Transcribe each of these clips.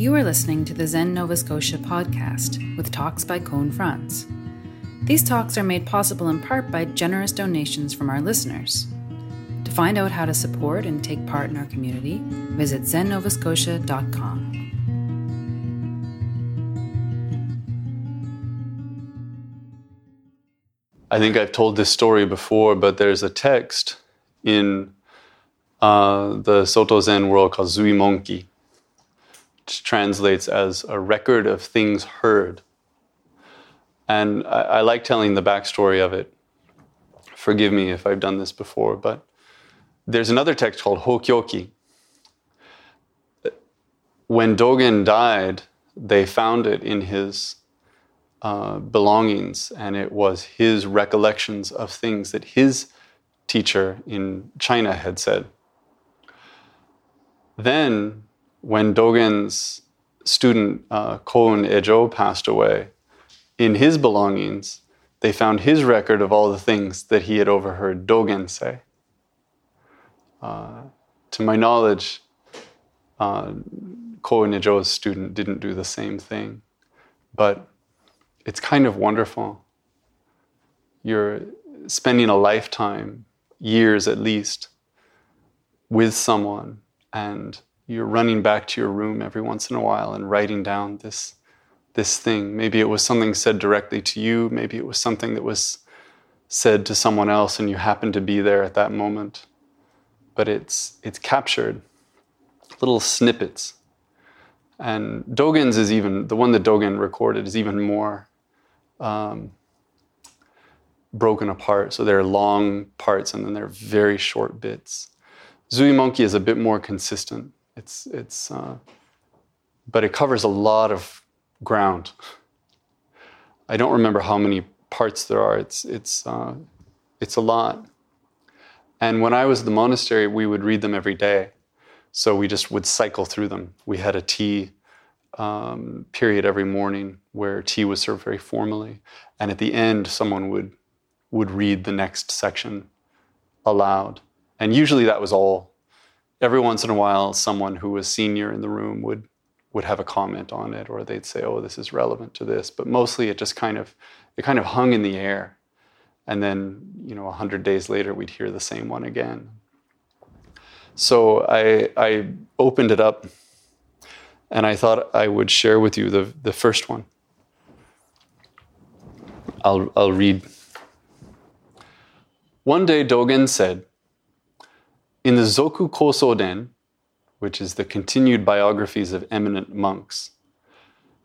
You are listening to the Zen Nova Scotia podcast with talks by Cone Franz. These talks are made possible in part by generous donations from our listeners. To find out how to support and take part in our community, visit zennovascotia.com. I think I've told this story before, but there's a text in the Soto Zen world called Zui Monki, which translates as a record of things heard. And I like telling the backstory of it. Forgive me if I've done this before, but there's another text called Hōkyōki. When Dogen died, they found it in his belongings, and it was his recollections of things that his teacher in China had said. Then, when Dogen's student Koun Ejo passed away, in his belongings, they found his record of all the things that he had overheard Dogen say. To my knowledge, Koun Ejo's student didn't do the same thing, but it's kind of wonderful. You're spending a lifetime, years at least, with someone, and you're running back to your room every once in a while and writing down this thing. Maybe it was something said directly to you. Maybe it was something that was said to someone else and you happened to be there at that moment. But it's captured, little snippets. And Dogen's is even, the one that Dogen recorded is even more broken apart. So there are long parts and then there are very short bits. Zui Monki is a bit more consistent. But it covers a lot of ground. I don't remember how many parts there are. It's a lot. And when I was at the monastery, we would read them every day. So we just would cycle through them. We had a tea period every morning where tea was served very formally. And at the end, someone would read the next section aloud. And usually that was all. Every once in a while, someone who was senior in the room would have a comment on it, or they'd say, oh, this is relevant to this. But mostly it kind of hung in the air. And then, 100 days later, we'd hear the same one again. So I opened it up, and I thought I would share with you the first one. I'll read. One day Dogen said, in the Zoku Kosoden, which is the continued biographies of eminent monks,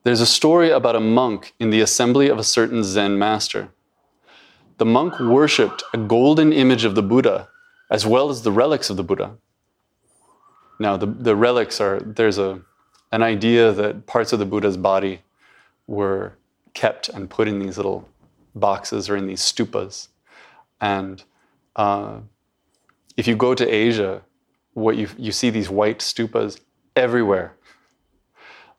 there's a story about a monk in the assembly of a certain Zen master. The monk worshipped a golden image of the Buddha, as well as the relics of the Buddha. Now, the relics are, there's an idea that parts of the Buddha's body were kept and put in these little boxes or in these stupas. And if you go to Asia, you see these white stupas everywhere.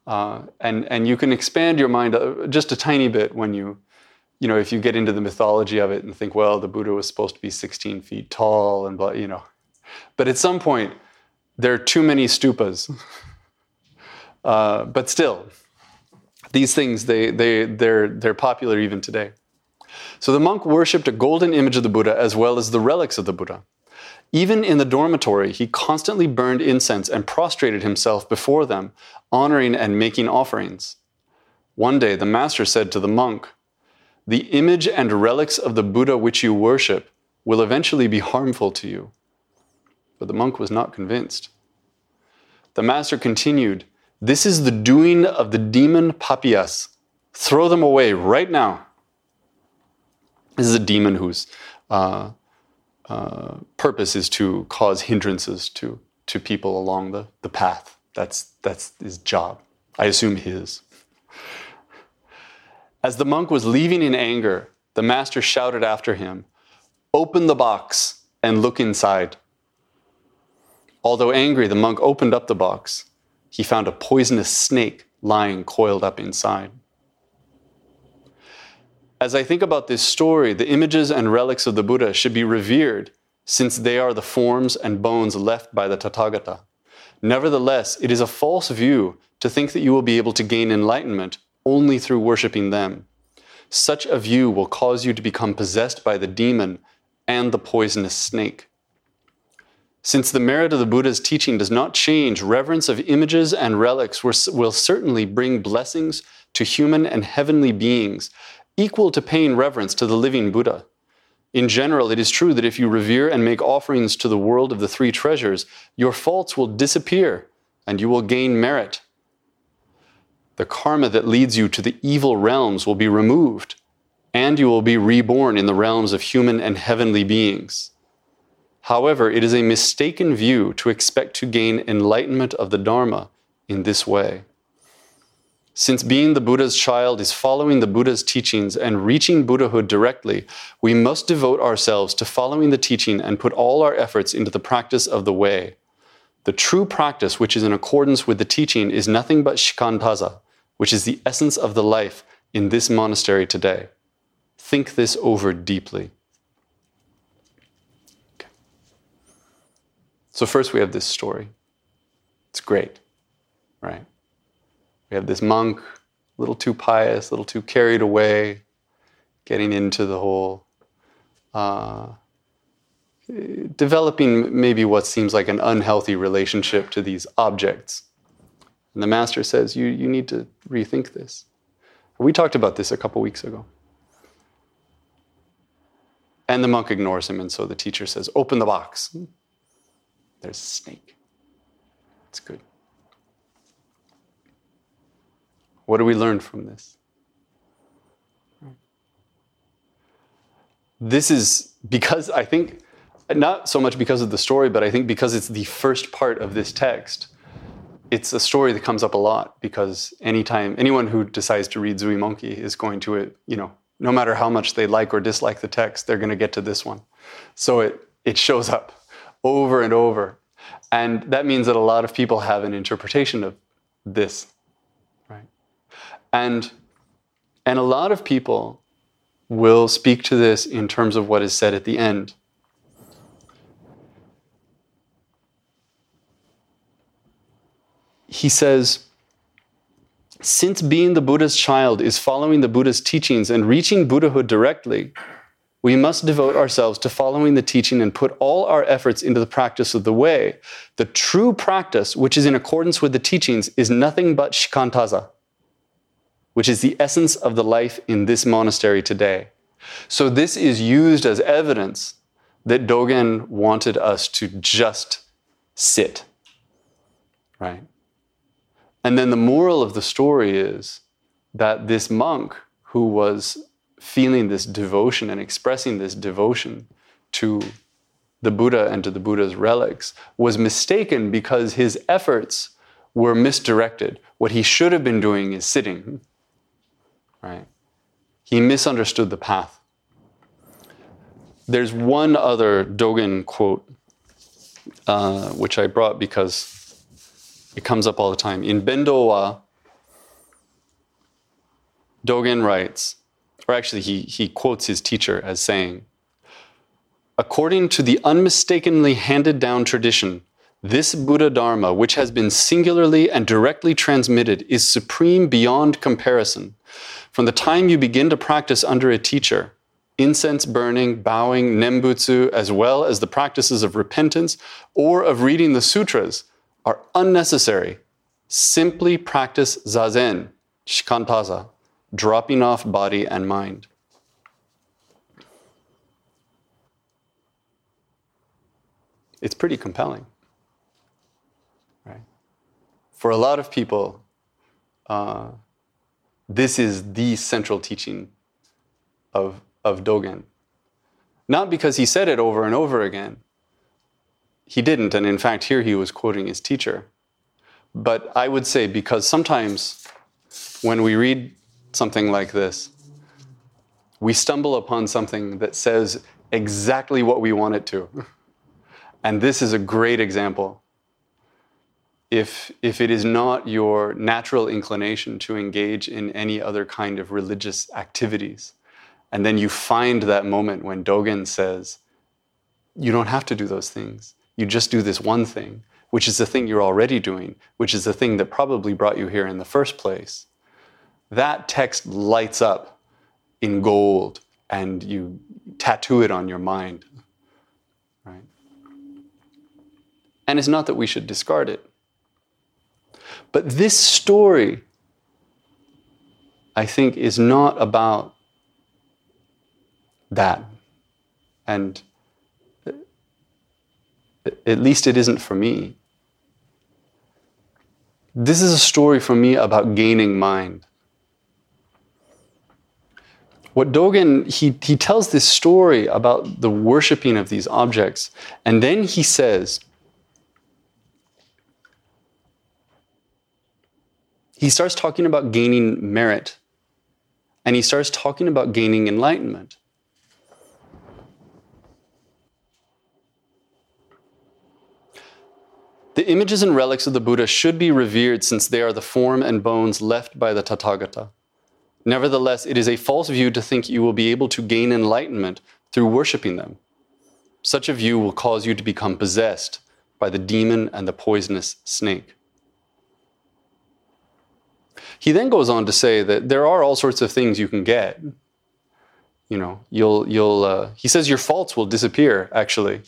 And you can expand your mind just a tiny bit when if you get into the mythology of it and think, well, the Buddha was supposed to be 16 feet tall and blah, But at some point, there are too many stupas. But still, these things, they're popular even today. So the monk worshipped a golden image of the Buddha as well as the relics of the Buddha. Even in the dormitory, he constantly burned incense and prostrated himself before them, honoring and making offerings. One day, the master said to the monk, the image and relics of the Buddha which you worship will eventually be harmful to you. But the monk was not convinced. The master continued, this is the doing of the demon Papias. Throw them away right now. This is a demon whose purpose is to cause hindrances to people along the path. That's his job. I assume his. As the monk was leaving in anger, the master shouted after him, open the box and look inside. Although angry, the monk opened up the box. He found a poisonous snake lying coiled up inside. As I think about this story, the images and relics of the Buddha should be revered since they are the forms and bones left by the Tathagata. Nevertheless, it is a false view to think that you will be able to gain enlightenment only through worshipping them. Such a view will cause you to become possessed by the demon and the poisonous snake. Since the merit of the Buddha's teaching does not change, reverence of images and relics will certainly bring blessings to human and heavenly beings, equal to paying reverence to the living Buddha. In general, it is true that if you revere and make offerings to the world of the three treasures, your faults will disappear and you will gain merit. The karma that leads you to the evil realms will be removed, and you will be reborn in the realms of human and heavenly beings. However, it is a mistaken view to expect to gain enlightenment of the Dharma in this way. Since being the Buddha's child is following the Buddha's teachings and reaching Buddhahood directly, we must devote ourselves to following the teaching and put all our efforts into the practice of the way. The true practice, which is in accordance with the teaching, is nothing but shikantaza, which is the essence of the life in this monastery today. Think this over deeply. So first we have this story. It's great, right? We have this monk, a little too pious, a little too carried away, getting into the whole, developing maybe what seems like an unhealthy relationship to these objects. And the master says, you need to rethink this. We talked about this a couple weeks ago. And the monk ignores him, and so the teacher says, open the box. There's a snake. It's good. What do we learn from this? This is because I think, not so much because of the story, but I think because it's the first part of this text, it's a story that comes up a lot because anyone who decides to read Zui Monki is going to, no matter how much they like or dislike the text, they're going to get to this one. So it shows up over and over. And that means that a lot of people have an interpretation of this, right? And a lot of people will speak to this in terms of what is said at the end. He says, since being the Buddha's child is following the Buddha's teachings and reaching Buddhahood directly, we must devote ourselves to following the teaching and put all our efforts into the practice of the way. The true practice, which is in accordance with the teachings, is nothing but shikantaza, which is the essence of the life in this monastery today. So this is used as evidence that Dogen wanted us to just sit, right? And then the moral of the story is that this monk who was feeling this devotion and expressing this devotion to the Buddha and to the Buddha's relics was mistaken because his efforts were misdirected. What he should have been doing is sitting, right? He misunderstood the path. There's one other Dogen quote, which I brought because it comes up all the time. In Bendowa, Dogen writes, or actually he quotes his teacher as saying, according to the unmistakably handed down tradition, this Buddha Dharma, which has been singularly and directly transmitted, is supreme beyond comparison. From the time you begin to practice under a teacher, incense burning, bowing, nembutsu, as well as the practices of repentance or of reading the sutras, are unnecessary. Simply practice zazen, shikantaza, dropping off body and mind. It's pretty compelling, right? For a lot of people, this is the central teaching of Dogen. Not because he said it over and over again. He didn't, and in fact, here he was quoting his teacher. But I would say because sometimes when we read something like this, we stumble upon something that says exactly what we want it to. And this is a great example. If it is not your natural inclination to engage in any other kind of religious activities, and then you find that moment when Dogen says, you don't have to do those things. You just do this one thing, which is the thing you're already doing, which is the thing that probably brought you here in the first place, that text lights up in gold and you tattoo it on your mind, right? And it's not that we should discard it. But this story, I think, is not about that. And at least it isn't for me. This is a story for me about gaining mind. What Dogen, he tells this story about the worshipping of these objects, and then he says, he starts talking about gaining merit, and he starts talking about gaining enlightenment. The images and relics of the Buddha should be revered since they are the form and bones left by the Tathagata. Nevertheless, it is a false view to think you will be able to gain enlightenment through worshipping them. Such a view will cause you to become possessed by the demon and the poisonous snake. He then goes on to say that there are all sorts of things you can get. You know, he says your faults will disappear, actually,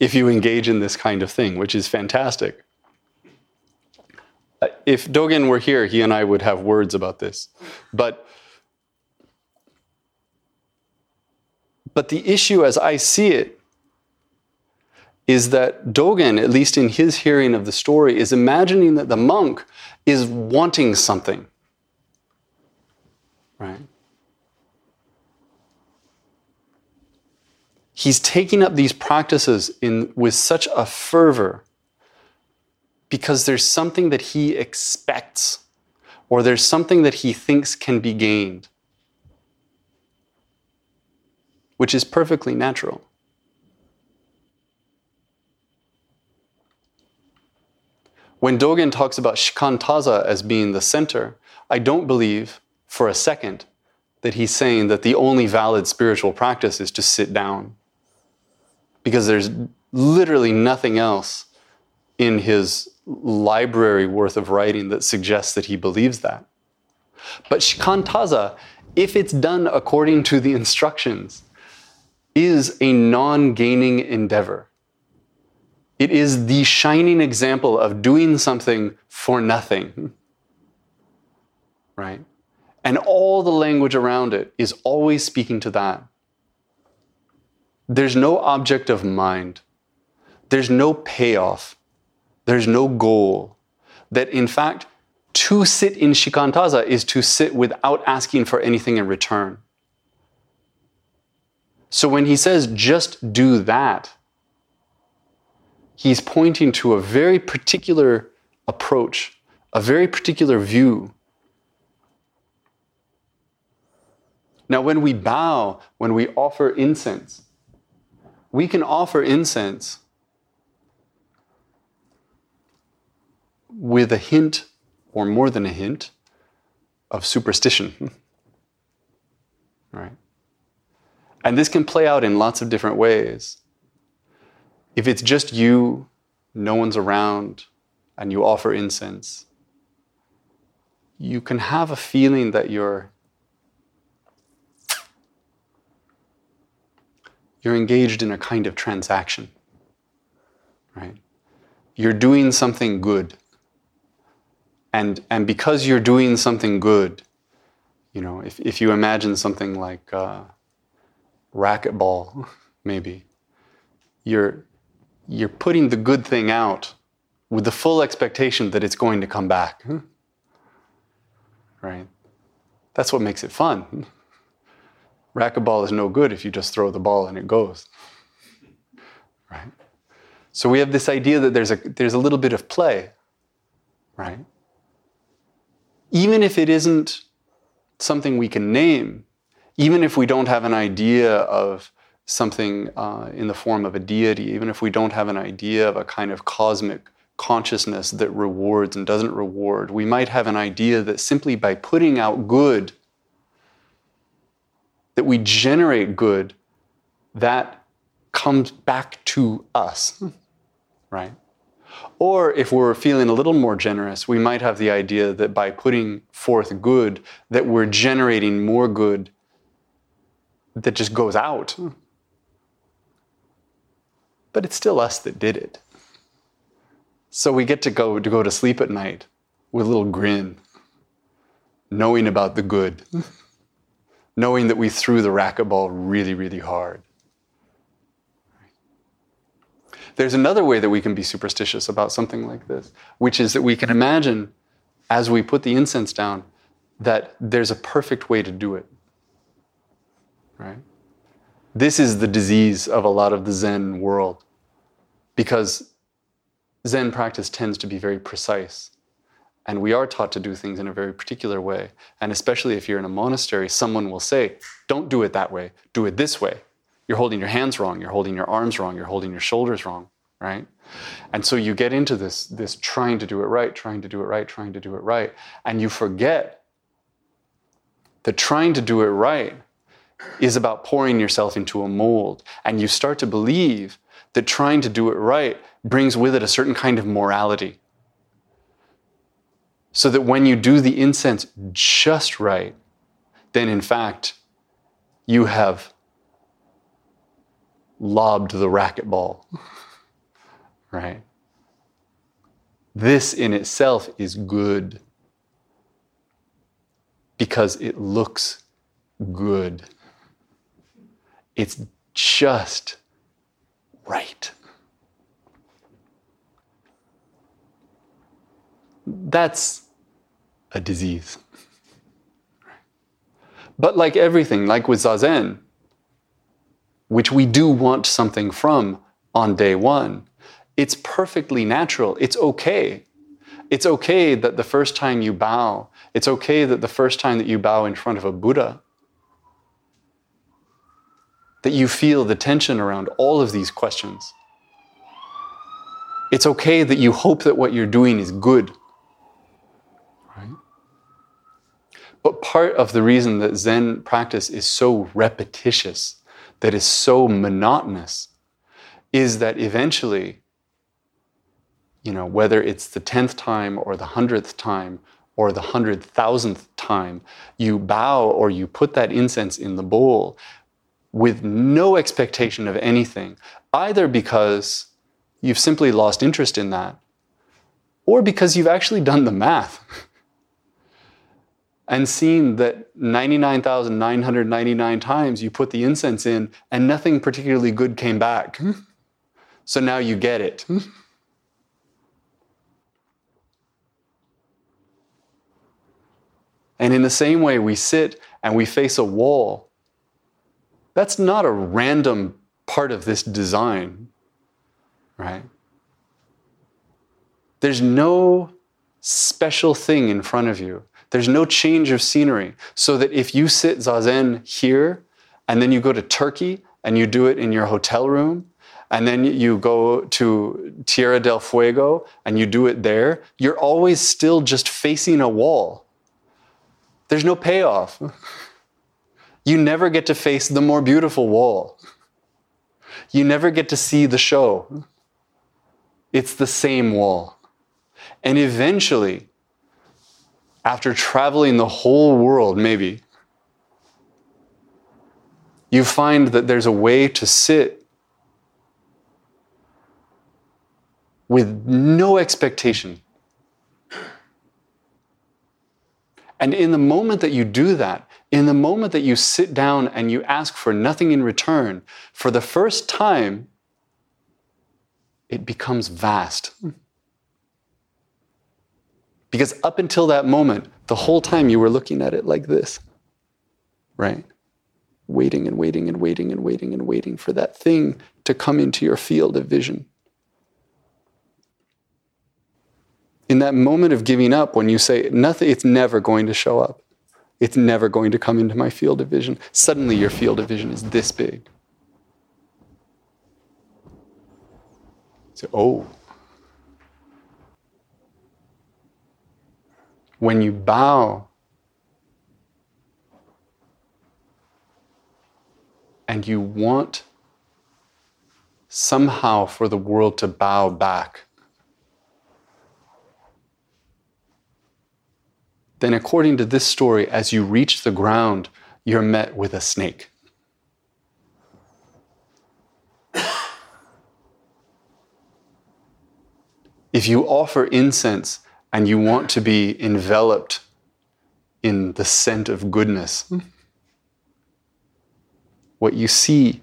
if you engage in this kind of thing, which is fantastic. If Dogen were here, he and I would have words about this. But the issue as I see it is that Dogen, at least in his hearing of the story, is imagining that the monk is wanting something, right? He's taking up these practices with such a fervor because there's something that he expects, or there's something that he thinks can be gained, which is perfectly natural. When Dogen talks about shikantaza as being the center, I don't believe for a second that he's saying that the only valid spiritual practice is to sit down, because there's literally nothing else in his library worth of writing that suggests that he believes that. But shikantaza, if it's done according to the instructions, is a non-gaining endeavor. It is the shining example of doing something for nothing, right? And all the language around it is always speaking to that. There's no object of mind. There's no payoff. There's no goal. That in fact, to sit in shikantaza is to sit without asking for anything in return. So when he says, just do that, he's pointing to a very particular approach, a very particular view. Now, when we bow, when we offer incense, we can offer incense with a hint, or more than a hint, of superstition. Right? And this can play out in lots of different ways. If it's just you, no one's around, and you offer incense, you can have a feeling that you're engaged in a kind of transaction, right? You're doing something good. And because you're doing something good, you know, if you imagine something like racquetball, maybe, you're putting the good thing out with the full expectation that it's going to come back, right? That's what makes it fun. Racquetball is no good if you just throw the ball and it goes, right? So we have this idea that there's a little bit of play, right? Even if it isn't something we can name, even if we don't have an idea of something in the form of a deity, even if we don't have an idea of a kind of cosmic consciousness that rewards and doesn't reward, we might have an idea that simply by putting out good, that we generate good, that comes back to us, right? Or if we're feeling a little more generous, we might have the idea that by putting forth good, that we're generating more good that just goes out. But it's still us that did it. So we get to go to sleep at night with a little grin, knowing about the good, knowing that we threw the racquetball really, really hard. There's another way that we can be superstitious about something like this, which is that we can imagine, as we put the incense down, that there's a perfect way to do it. Right? This is the disease of a lot of the Zen world, because Zen practice tends to be very precise, and we are taught to do things in a very particular way. And especially if you're in a monastery, someone will say, don't do it that way, do it this way. You're holding your hands wrong, you're holding your arms wrong, you're holding your shoulders wrong, right? And so you get into this trying to do it right, trying to do it right, trying to do it right, and you forget that trying to do it right is about pouring yourself into a mold, and you start to believe that trying to do it right brings with it a certain kind of morality. So that when you do the incense just right, then in fact, you have lobbed the racquetball, right? This in itself is good because it looks good. It's just right. That's a disease. But like everything, like with zazen, which we do want something from on day one, it's perfectly natural. It's okay. It's okay that the first time you bow, it's okay that the first time that you bow in front of a Buddha, that you feel the tension around all of these questions. It's okay that you hope that what you're doing is good. Right? But part of the reason that Zen practice is so repetitious, that is so monotonous, is that eventually, whether it's the 10th time or the 100th time or the 100,000th time, you bow or you put that incense in the bowl with no expectation of anything, either because you've simply lost interest in that or because you've actually done the math and seen that 99,999 times you put the incense in and nothing particularly good came back. So now you get it. And in the same way, we sit and we face a wall. That's not a random part of this design, right? There's no special thing in front of you. There's no change of scenery. So that if you sit zazen here, and then you go to Turkey, and you do it in your hotel room, and then you go to Tierra del Fuego, and you do it there, you're always still just facing a wall. There's no payoff. You never get to face the more beautiful wall. You never get to see the show. It's the same wall. And eventually, after traveling the whole world, maybe, you find that there's a way to sit with no expectation. And in the moment that you do that, in the moment that you sit down and you ask for nothing in return, for the first time, it becomes vast. Because up until that moment, the whole time you were looking at it like this, right? Waiting and waiting and waiting and waiting and waiting for that thing to come into your field of vision. In that moment of giving up, when you say, nothing, it's never going to show up. It's never going to come into my field of vision. Suddenly your field of vision is this big. So, when you bow and you want somehow for the world to bow back, then according to this story, as you reach the ground, you're met with a snake. If you offer incense and you want to be enveloped in the scent of goodness, what you see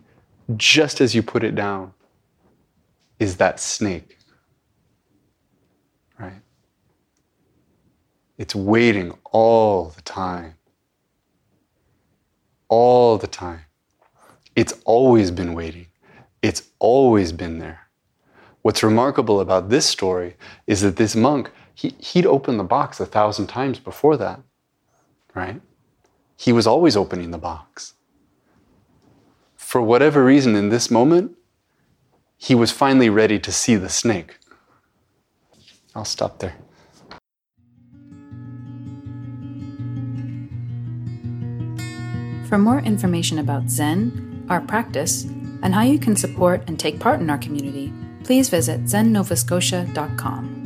just as you put it down is that snake, right? It's waiting all the time. All the time. It's always been waiting. It's always been there. What's remarkable about this story is that this monk, he'd opened the box 1,000 times before that, right? He was always opening the box. For whatever reason, in this moment, he was finally ready to see the snake. I'll stop there. For more information about Zen, our practice, and how you can support and take part in our community, please visit zennovascotia.com.